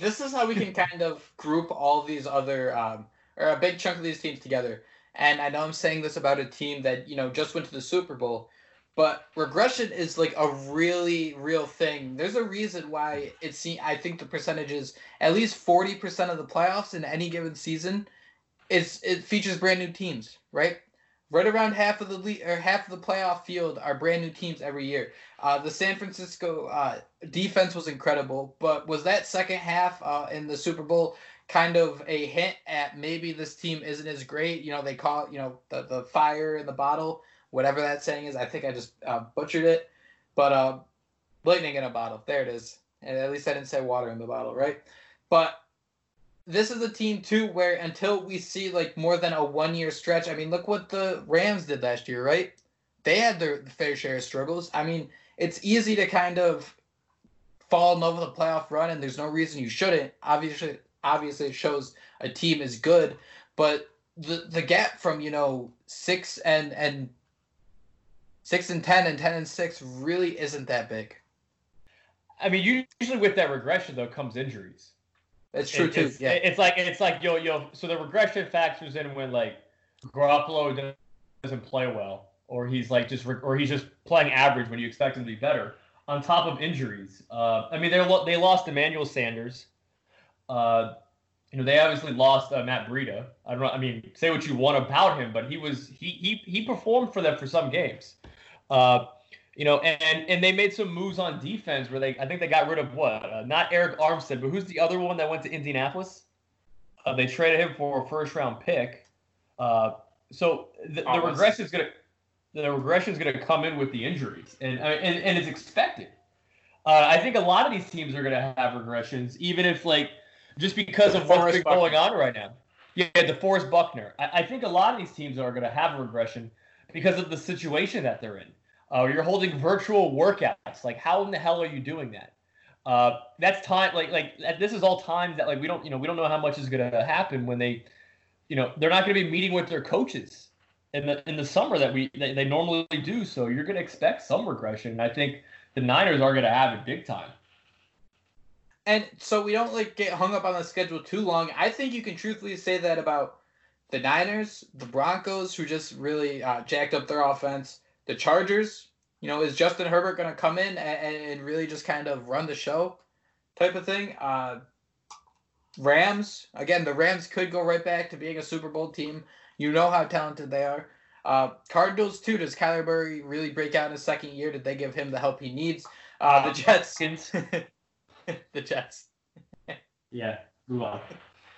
This is how we can kind of group all these other, um, or a big chunk of these teams together. And I know I'm saying this about a team that, you know, just went to the Super Bowl, but regression is like a really real thing. There's a reason why it's seen, I think the percentage is at least forty percent of the playoffs in any given season. It's it features brand new teams, right? Right around half of the league, or half of the playoff field are brand new teams every year. Uh, the San Francisco uh, defense was incredible, but was that second half uh, in the Super Bowl kind of a hint at maybe this team isn't as great? You know, they call it, you know, the the fire in the bottle. Whatever that saying is, I think I just uh, butchered it. But uh, lightning in a bottle. There it is. And at least I didn't say water in the bottle, right? But this is a team, too, where until we see, like, more than a one-year stretch, I mean, look what the Rams did last year, right? They had their fair share of struggles. I mean, it's easy to kind of fall in love with a playoff run, and there's no reason you shouldn't. Obviously, obviously it shows a team is good. But the, the gap from, you know, six and and – Six and ten and ten and six really isn't that big. I mean, usually with that regression though comes injuries. That's true it, too. It's, yeah, it's like it's like yo yo. So the regression factors in when like Garoppolo doesn't play well, or he's like just or he's just playing average when you expect him to be better. On top of injuries, uh, I mean they they lost Emmanuel Sanders. Uh, you know they obviously lost uh, Matt Breida. I don't know. I mean, say what you want about him, but he was he he he performed for them for some games. Uh, you know, and, and they made some moves on defense where they, I think they got rid of what? Uh, not Eric Armstead, but who's the other one that went to Indianapolis? Uh, they traded him for a first-round pick. Uh, so the, the regression is gonna, the regression is gonna come in with the injuries, and and, and it's expected. Uh, I think a lot of these teams are gonna have regressions, even if like just because of what's going on right now. Yeah, the DeForest Buckner. I, I think a lot of these teams are gonna have a regression because of the situation that they're in. Uh, you're holding virtual workouts. Like, how in the hell are you doing that? Uh, that's time. Like, like that, this is all times that like we don't, you know, we don't know how much is going to happen when they, you know, they're not going to be meeting with their coaches in the in the summer that we that they normally do. So you're going to expect some regression. And I think the Niners are going to have it big time. and so we don't like get hung up on the schedule too long. I think you can truthfully say that about the Niners, the Broncos, who just really uh, jacked up their offense, the Chargers. You know, is Justin Herbert going to come in and, and really just kind of run the show type of thing? Uh, Rams, again, the Rams could go right back to being a Super Bowl team. You know how talented they are. Uh, Cardinals, too. Does Kyler Murray really break out in his second year? Did they give him the help he needs? Uh, the um, Jets. the Jets. Yeah, move on.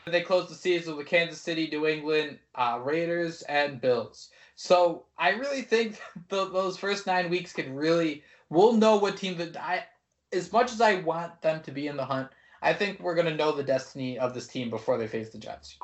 They closed the season with Kansas City, New England, uh, Raiders, and Bills. So I really think the, those first nine weeks can really – we'll know what team that I – as much as I want them to be in the hunt, I think we're going to know the destiny of this team before they face the Jets.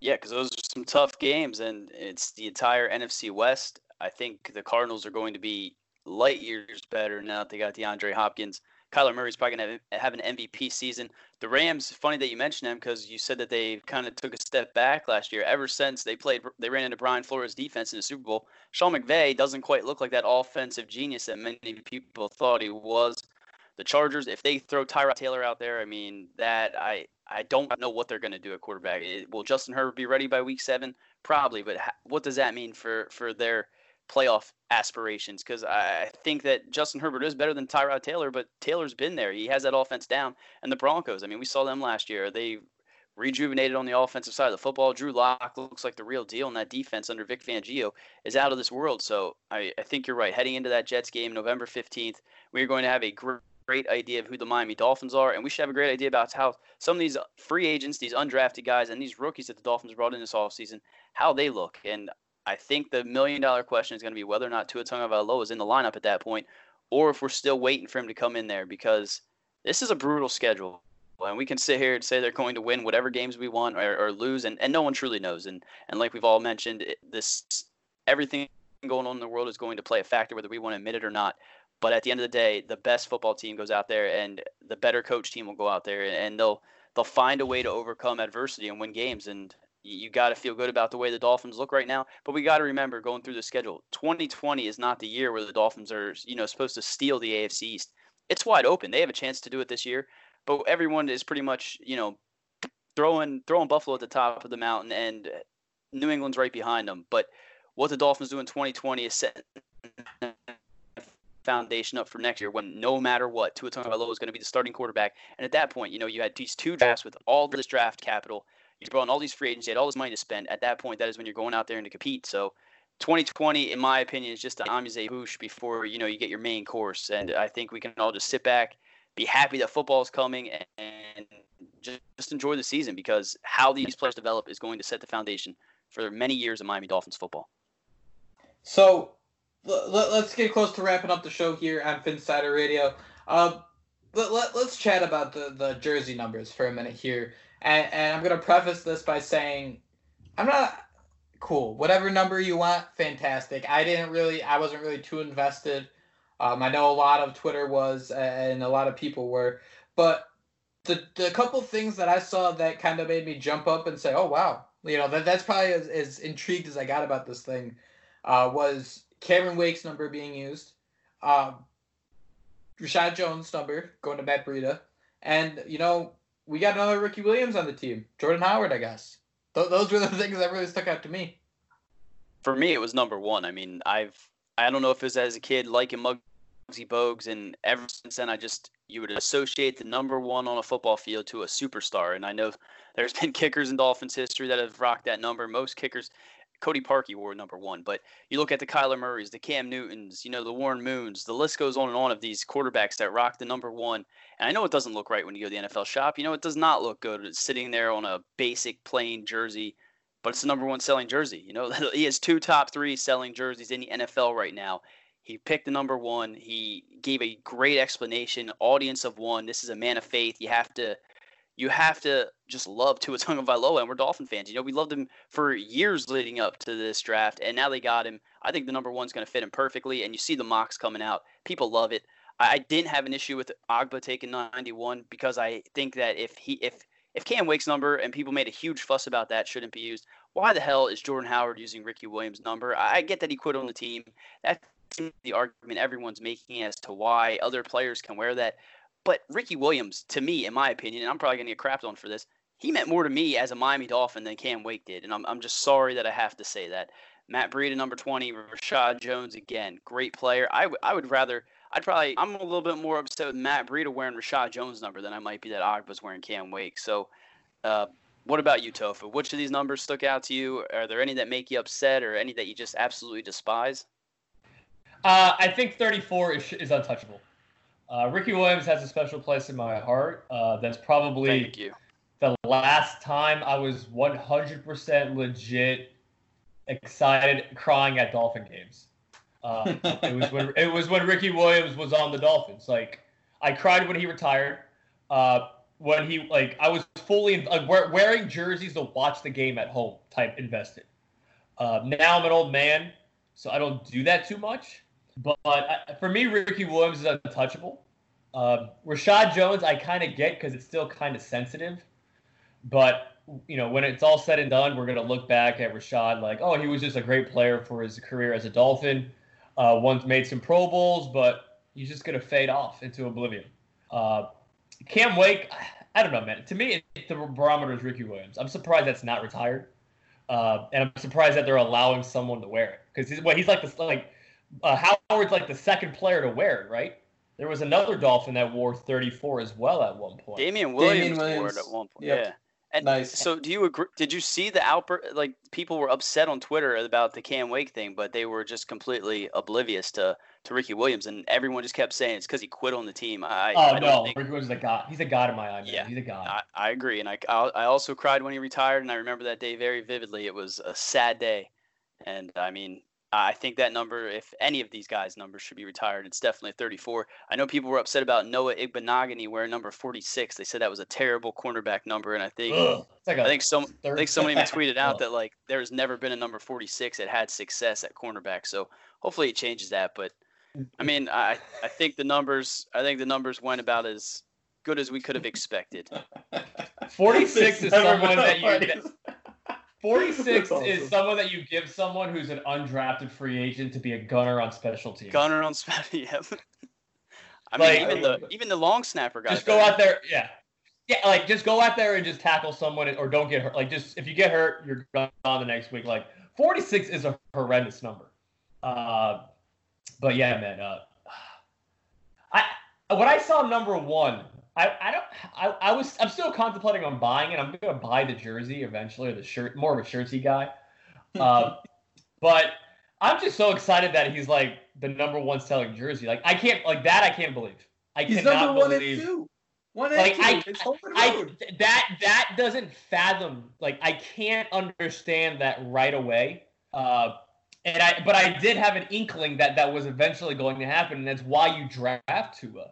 Yeah, because those are some tough games, and it's the entire N F C West. I think the Cardinals are going to be light years better now that they got DeAndre Hopkins. Kyler Murray's probably going to have an M V P season. The Rams, funny that you mentioned them because you said that they kind of took a step back last year. Ever since they played, they ran into Brian Flores' defense in the Super Bowl. Sean McVay doesn't quite look like that offensive genius that many people thought he was. The Chargers, if they throw Tyrod Taylor out there, I mean, that I, I don't know what they're going to do at quarterback. It, will Justin Herbert be ready by week seven? Probably, but ha- what does that mean for, for their playoff aspirations? Because I think that Justin Herbert is better than Tyrod Taylor, but Taylor's been there. He has that offense down. And the Broncos, I mean, we saw them last year. They rejuvenated on the offensive side of the football. Drew Lock looks like the real deal, and that defense under Vic Fangio is out of this world. So I, I think you're right. Heading into that Jets game, November fifteenth, we're going to have a great great idea of who the Miami Dolphins are, and we should have a great idea about how some of these free agents, these undrafted guys, and these rookies that the Dolphins brought in this offseason, how they look. And I think the million-dollar question is going to be whether or not Tua Tagovailoa is in the lineup at that point, or if we're still waiting for him to come in there, because this is a brutal schedule. And we can sit here and say they're going to win whatever games we want or, or lose, and, and no one truly knows. And, and like we've all mentioned, it, this everything going on in the world is going to play a factor whether we want to admit it or not. But at the end of the day, the best football team goes out there, and the better coach team will go out there, and they'll they'll find a way to overcome adversity and win games. And you got to feel good about the way the Dolphins look right now. But we got to remember, going through the schedule, twenty twenty is not the year where the Dolphins are, you know, supposed to steal the A F C East. It's wide open. They have a chance to do it this year, but everyone is pretty much, you know, throwing throwing Buffalo at the top of the mountain, and New England's right behind them. But what the Dolphins do in twenty twenty is set foundation up for next year, when no matter what, Tua Tagovailoa is going to be the starting quarterback. And at that point, you know, you had these two drafts with all this draft capital. You brought in all these free agents, you had all this money to spend. At that point, that is when you're going out there and to compete. So twenty twenty, in my opinion, is just an amuse-bouche before, you know, you get your main course. And I think we can all just sit back, be happy that football is coming, and just, just enjoy the season, because how these players develop is going to set the foundation for many years of Miami Dolphins football. So let's get close to wrapping up the show here on Finsider Radio. Um, let, let, let's chat about the, the jersey numbers for a minute here. And, and I'm going to preface this by saying I'm not – cool. Whatever number you want, fantastic. I didn't really – I wasn't really too invested. Um, I know a lot of Twitter was and a lot of people were. But the, the couple things that I saw that kind of made me jump up and say, oh, wow. You know, that that's probably as, as intrigued as I got about this thing uh, was – Cameron Wake's number being used, um, Reshad Jones' number going to Matt Breida, and, you know, we got another Ricky Williams on the team, Jordan Howard, I guess. Th- those were the things that really stuck out to me. For me, it was number one. I mean, I've, I don't know if it was as a kid liking Muggsy Bogues, and ever since then, I just, you would associate the number one on a football field to a superstar, and I know there's been kickers in Dolphins history that have rocked that number. Most kickers, Cody Parkey wore number one, but you look at the Kyler Murrays, the Cam Newtons, you know, the Warren Moons, the list goes on and on of these quarterbacks that rock the number one. And I know it doesn't look right when you go to the N F L shop. You know, it does not look good. It's sitting there on a basic plain jersey, but it's the number one selling jersey. You know, he has two top three selling jerseys in the N F L right now. He picked the number one. He gave a great explanation, audience of one. This is a man of faith. You have to You have to just love Tua Tagovailoa, and we're Dolphin fans. You know, we loved him for years leading up to this draft, and now they got him. I think the number one's going to fit him perfectly, and you see the mocks coming out. People love it. I, I didn't have an issue with Agba taking ninety-one, because I think that if he if if Cam Wake's number, and people made a huge fuss about that, shouldn't be used, why the hell is Jordan Howard using Ricky Williams' number? I, I get that he quit on the team. That's the argument everyone's making as to why other players can wear that. But Ricky Williams, to me, in my opinion, and I'm probably going to get crapped on for this, he meant more to me as a Miami Dolphin than Cam Wake did. And I'm I'm just sorry that I have to say that. Matt Breida, number twenty. Reshad Jones, again, great player. I, w- I would rather – I'd probably – I'm a little bit more upset with Matt Breida wearing Reshad Jones' number than I might be that Ogba's wearing Cam Wake. So uh, what about you, Topher? Which of these numbers stuck out to you? Are there any that make you upset or any that you just absolutely despise? Uh, I think thirty-four is, is untouchable. Uh, Ricky Williams has a special place in my heart. Uh, that's probably Thank you. The last time I was one hundred percent legit excited, crying at Dolphin games. Uh, it was when it was when Ricky Williams was on the Dolphins. Like, I cried when he retired. Uh, when he like I was fully like, wearing jerseys to watch the game at home type invested. Uh, now I'm an old man, so I don't do that too much. But I, for me, Ricky Williams is untouchable. Uh, Reshad Jones, I kind of get because it's still kind of sensitive. But, you know, when it's all said and done, we're going to look back at Reshad like, oh, he was just a great player for his career as a Dolphin. Uh, once made some Pro Bowls, but he's just going to fade off into oblivion. Uh, Cam Wake, I don't know, man. To me, it, the barometer is Ricky Williams. I'm surprised that's not retired. Uh, and I'm surprised that they're allowing someone to wear it. Because he's, well, he's like this, like, Uh, Howard's like the second player to wear it, right? There was another Dolphin that wore thirty-four as well at one point. Damian Williams, Damian Williams. wore it at one point. Yep. Yeah. And nice. So, do you agree? Did you see the outbreak? Like, people were upset on Twitter about the Cam Wake thing, but they were just completely oblivious to, to Ricky Williams, and everyone just kept saying it's because he quit on the team. I, oh I don't no, think... Ricky Williams is a god. He's a god in my eye, man. Yeah, he's a god. I, I agree, and I I also cried when he retired, and I remember that day very vividly. It was a sad day, and I mean. I think that number, if any of these guys' numbers should be retired, it's definitely thirty-four. I know people were upset about Noah Igbinoghene wearing number forty-six. They said that was a terrible cornerback number, and I think Ugh, like I think some thirty. I think somebody even tweeted out that like there's never been a number forty-six that had success at cornerback. So hopefully it changes that. But I mean, I I think the numbers I think the numbers went about as good as we could have expected. forty-six is someone that you. forty-six awesome. Is someone that you give someone who's an undrafted free agent to be a gunner on special teams. Gunner on special teams. Yeah. I like, mean, even the even the long snapper guys. Just go out there, yeah, yeah. Like, just go out there and just tackle someone, or don't get hurt. Like, just if you get hurt, you're gone the next week. Like, forty-six is a horrendous number. Uh, but yeah, man. Uh, I when I saw number one. I, I don't I, I was I'm still contemplating on buying it. I'm gonna buy the jersey eventually, or the shirt, more of a shirtsy guy. Uh, but I'm just so excited that he's like the number one selling jersey. Like I can't like that I can't believe. I he's cannot number believe. One and two. One and like, two. I, it's over the road. I, that that doesn't fathom like I can't understand that right away. Uh, and I but I did have an inkling that that was eventually going to happen, and that's why you draft Tua.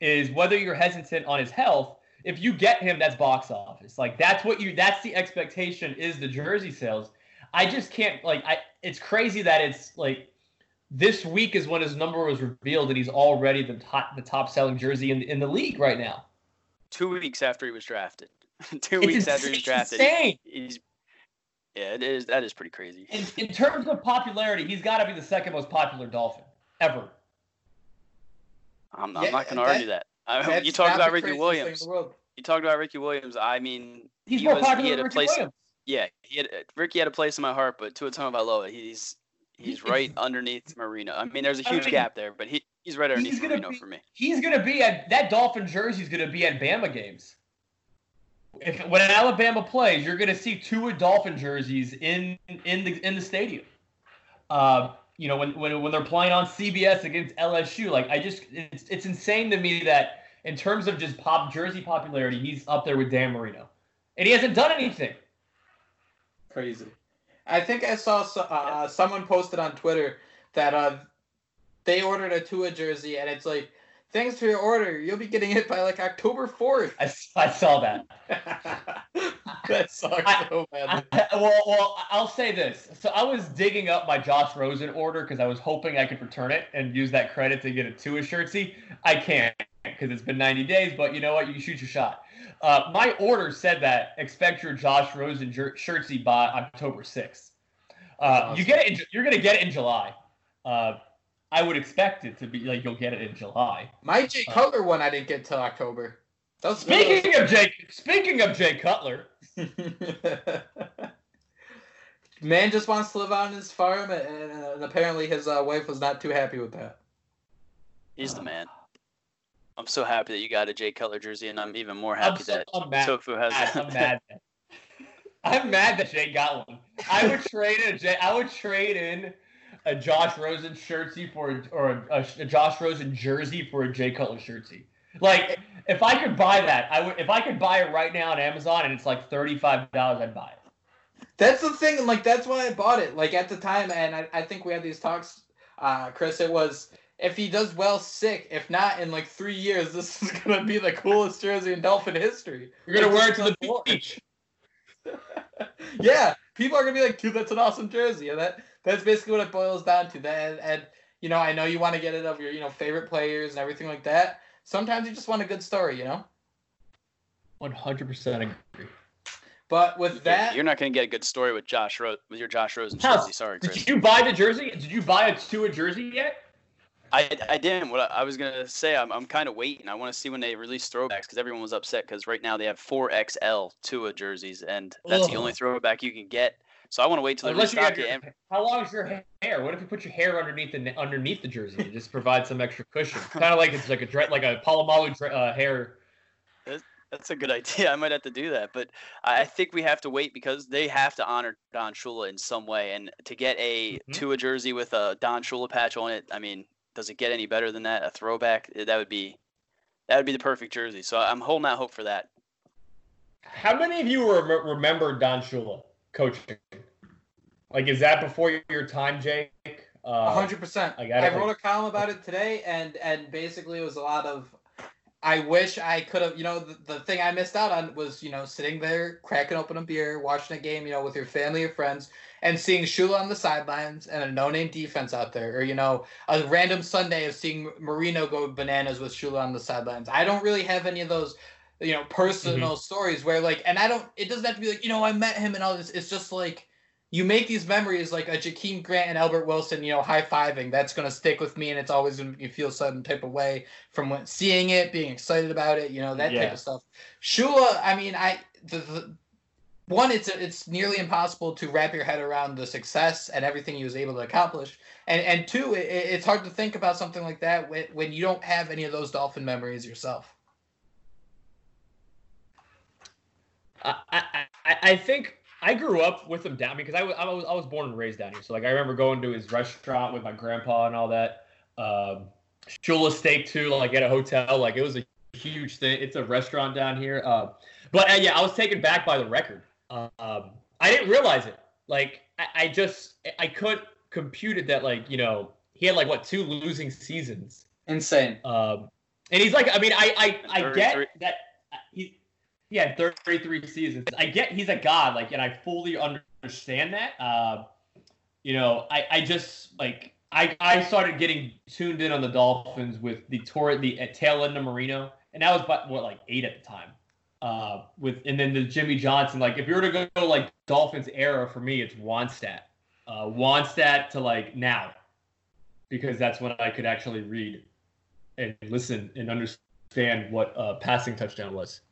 Is whether you're hesitant on his health, if you get him, that's box office. Like, that's what you, that's the expectation is the jersey sales. I just can't, like, I, it's crazy that it's, like, this week is when his number was revealed and he's already the top, the top selling jersey in, in the league right now. Two weeks after he was drafted. Two it's weeks insane, after he was drafted. Insane. He's, yeah, it is, that is pretty crazy. In, in terms of popularity, he's got to be the second most popular Dolphin ever. I'm, yeah, I'm not going to argue that. that. I mean, you talked about Ricky Williams. You talked about Ricky Williams. I mean, he's he more was, popular he had than a Ricky place, Williams. Yeah, he had, Ricky had a place in my heart, but Tua Tagovailoa, he's he's right underneath Marino. I mean, there's a huge I mean, gap there, but he, he's right underneath he's Marino be, for me. He's going to be at that Dolphin jersey is going to be at Bama games. If when Alabama plays, you're going to see Tua Dolphin jerseys in in the in the stadium. Uh, You know, when, when when they're playing on C B S against L S U, like I just it's, it's insane to me that in terms of just pop jersey popularity, he's up there with Dan Marino, and he hasn't done anything. Crazy. I think I saw uh, someone posted on Twitter that uh, they ordered a Tua jersey, and it's like, thanks for your order. You'll be getting it by like October fourth. I, I saw that. That sucks I, so badly. I, I, well, well, I'll say this. So I was digging up my Josh Rosen order because I was hoping I could return it and use that credit to get a Tua shirtsy. I can't because it's been ninety days, but you know what? You shoot your shot. Uh, my order said that expect your Josh Rosen jer- shirtsy by October sixth. Uh, awesome. You get it. In, you're gonna get it in July. Uh, I would expect it to be like you'll get it in July. My Jay uh, Cutler one I didn't get till October. That speaking of Jay, speaking of Jay Cutler, man just wants to live on his farm, and, and apparently his uh, wife was not too happy with that. He's the man. I'm so happy that you got a Jay Cutler jersey, and I'm even more happy so, that Tofu has it. I'm mad. I'm mad that Jay got one. I would trade a Jay. I would trade in a Josh Rosen shirtsy for, or a, a Josh Rosen jersey for a Jay Cutler shirtsy. Like, if I could buy that, I would. If I could buy it right now on Amazon and it's like thirty-five dollars, I'd buy it. That's the thing. Like, that's why I bought it. Like, at the time, and I, I think we had these talks, uh, Chris. It was, if he does well, sick. If not, in like three years, this is gonna be the coolest jersey in Dolphin history. You're gonna wear it to the beach. Yeah, people are gonna be like, dude, that's an awesome jersey, and that that's basically what it boils down to. That, and, and you know, I know you want to get it of your, you know, favorite players and everything like that. Sometimes you just want a good story, you know? one hundred percent agree. But with you're, that... You're not going to get a good story with Josh Ro- with your Josh Rosen no. jersey. Sorry, Chris. Did you buy the jersey? Did you buy a Tua jersey yet? I, I didn't. What I, I was going to say, I'm, I'm kind of waiting. I want to see when they release throwbacks, because everyone was upset because right now they have four X L Tua jerseys, and that's Ugh. the only throwback you can get. So I want to wait till they restock it. And- how long is your hair? What if you put your hair underneath the underneath the jersey and just provide some extra cushion? Kind of like it's like a dre- like a Palomalu dre- uh, hair. That's, that's a good idea. I might have to do that, but I think we have to wait because they have to honor Don Shula in some way. And to get a mm-hmm. Tua jersey with a Don Shula patch on it, I mean, does it get any better than that? A throwback? That would be that would be the perfect jersey. So I'm holding out hope for that. How many of you rem- remember Don Shula coaching? Like, is that before your time, Jake? Uh, one hundred percent. I, I wrote a column about it today, and, and basically it was a lot of, I wish I could have, you know, the, the thing I missed out on was, you know, sitting there, cracking open a beer, watching a game, you know, with your family or friends, and seeing Shula on the sidelines and a no-name defense out there, or, you know, a random Sunday of seeing Marino go bananas with Shula on the sidelines. I don't really have any of those, you know, personal mm-hmm. stories where, like, and I don't, it doesn't have to be like, you know, I met him and all this. It's just like, you make these memories like a Jakeem Grant and Albert Wilson, you know, high-fiving. That's going to stick with me, and it's always going to make me feel some type of way from when, seeing it, being excited about it, you know, that yeah. type of stuff. Shula, I mean, I the, the one, it's it's nearly impossible to wrap your head around the success and everything he was able to accomplish. And, and two, it, it's hard to think about something like that when, when you don't have any of those Dolphin memories yourself. I I, I think... I grew up with him down because I was, I was I was born and raised down here. So, like, I remember going to his restaurant with my grandpa and all that. Um, Shula steak, too, like, at a hotel. Like, it was a huge thing. It's a restaurant down here. Um, but, uh, yeah, I was taken back by the record. Um, I didn't realize it. Like, I, I just – I couldn't compute it that, like, you know, he had, like, what, two losing seasons. Insane. Um, and he's like – I mean, I, I, I get that he – he had thirty-three seasons. I get he's a god, like, and I fully understand that. Uh, you know, I, I just, like, I, I started getting tuned in on the Dolphins with the tour, the uh, tail end of Marino, and that was, by, what, like, eight at the time. Uh, with and then the Jimmy Johnson, like, if you were to go, like, Dolphins era, for me, it's Wonstadt. Uh, Wonstadt to, like, now, because that's when I could actually read and listen and understand what a uh, passing touchdown was.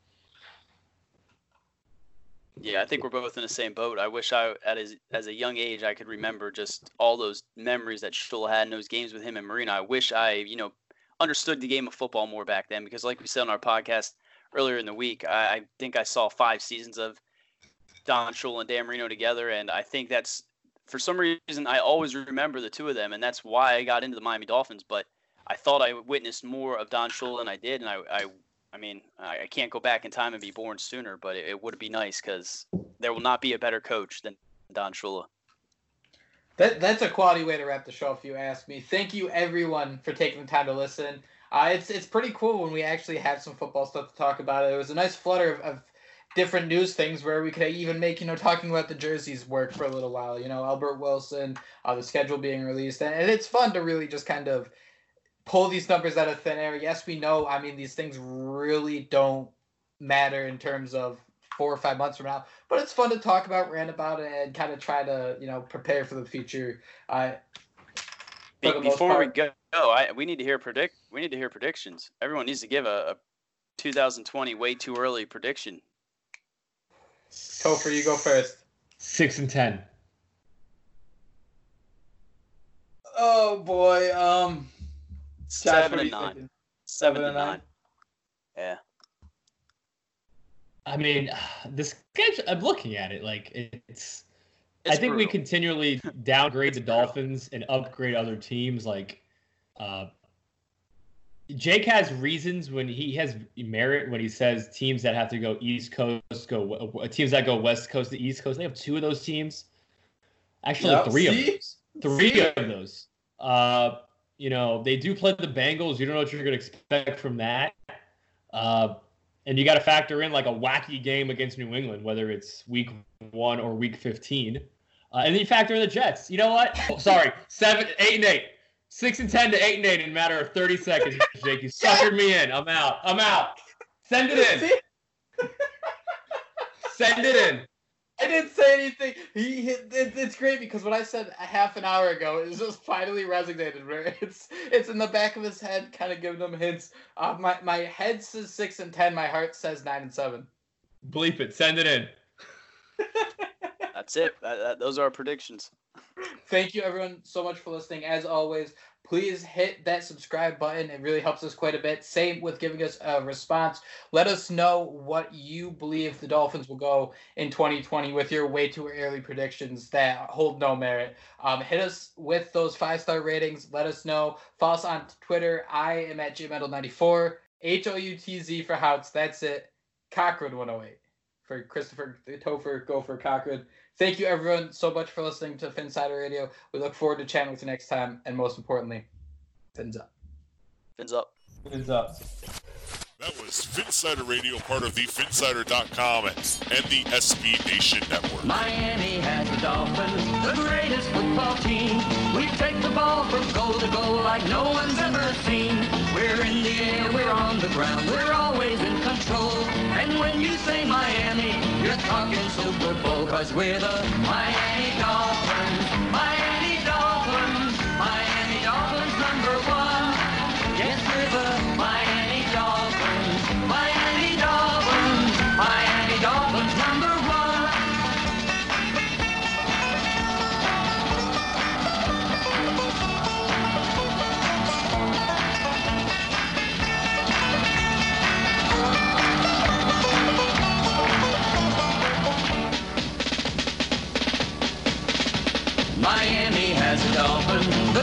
Yeah, I think we're both in the same boat. I wish I, at his, as a young age, I could remember just all those memories that Shula had in those games with him and Marino. I wish I, you know, understood the game of football more back then because, like we said on our podcast earlier in the week, I, I think I saw five seasons of Don Shula and Dan Marino together, and I think that's, for some reason, I always remember the two of them, and that's why I got into the Miami Dolphins. But I thought I witnessed more of Don Shula than I did, and I, I I mean, I can't go back in time and be born sooner, but it, it would be nice because there will not be a better coach than Don Shula. That, that's a quality way to wrap the show, if you ask me. Thank you, everyone, for taking the time to listen. Uh, it's it's pretty cool when we actually have some football stuff to talk about. It was a nice flutter of, of different news things where we could even make, you know, talking about the jerseys work for a little while. You know, Albert Wilson, uh, the schedule being released. And, and it's fun to really just kind of pull these numbers out of thin air. Yes, we know. I mean, these things really don't matter in terms of four or five months from now, but it's fun to talk about, rant about it, and kind of try to, you know, prepare for the future. Uh, Be, before we go, I, we need to hear predict. We need to hear predictions. Everyone needs to give a, a two thousand twenty way too early prediction. Topher, you go first. Six and ten. Oh boy. Um. Josh, Seven and nine. Thinking? Seven, Seven and nine. nine. Yeah. I mean, this schedule. I'm looking at it like it's. It's I think brutal. We continually downgrade the Dolphins brutal. and upgrade other teams. Like, uh, Jake has reasons when he has merit when he says teams that have to go East Coast go teams that go West Coast to East Coast. They have two of those teams, actually yep. three See? of those. Three See? of those. Uh, you know, they do play the Bengals. You don't know what you're going to expect from that. Uh, And you got to factor in like a wacky game against New England, whether it's week one or week fifteen. Uh, and then you factor in the Jets. You know what? Oh, sorry. Seven, eight, and eight. Six and ten to eight and eight in a matter of thirty seconds, Jake. You suckered me in. I'm out. I'm out. Send it in. Send it in. I didn't say anything. He, it, it's great because what I said a half an hour ago is just finally resonated. Where it's it's in the back of his head, kind of giving him hints. Uh, my my head says six and ten. My heart says nine and seven. Bleep it. Send it in. That's it. That, that, those are our predictions. Thank you, everyone, so much for listening. As always, please hit that subscribe button. It really helps us quite a bit. Same with giving us a response. Let us know what you believe the Dolphins will go in twenty twenty with your way too early predictions that hold no merit. Um, hit us with those five-star ratings. Let us know. Follow us on Twitter. I am at J Mendel ninety-four. H O U T Z for Houts. That's it. Cochran one oh eight. For Christopher, Topher, Gopher, Cochran. Thank you, everyone, so much for listening to Finsider Radio. We look forward to chatting with you next time. And most importantly, fins up. Fins up. Fins up. That was Finsider Radio, part of the Finsider dot com and the S B Nation Network. Miami has the Dolphins, the greatest football team. We take the ball from goal to goal like no one's ever seen. We're in the air, we're on the ground, we're always in control. And when you say Miami, you're talking Super Bowl, because we're the Miami Dolphins, Miami Dolphins, Miami Dolphins number one. Yes, we're the Miami Dolphins, Miami Dolphins, Miami Dolphins number Miami has the Dolphins, the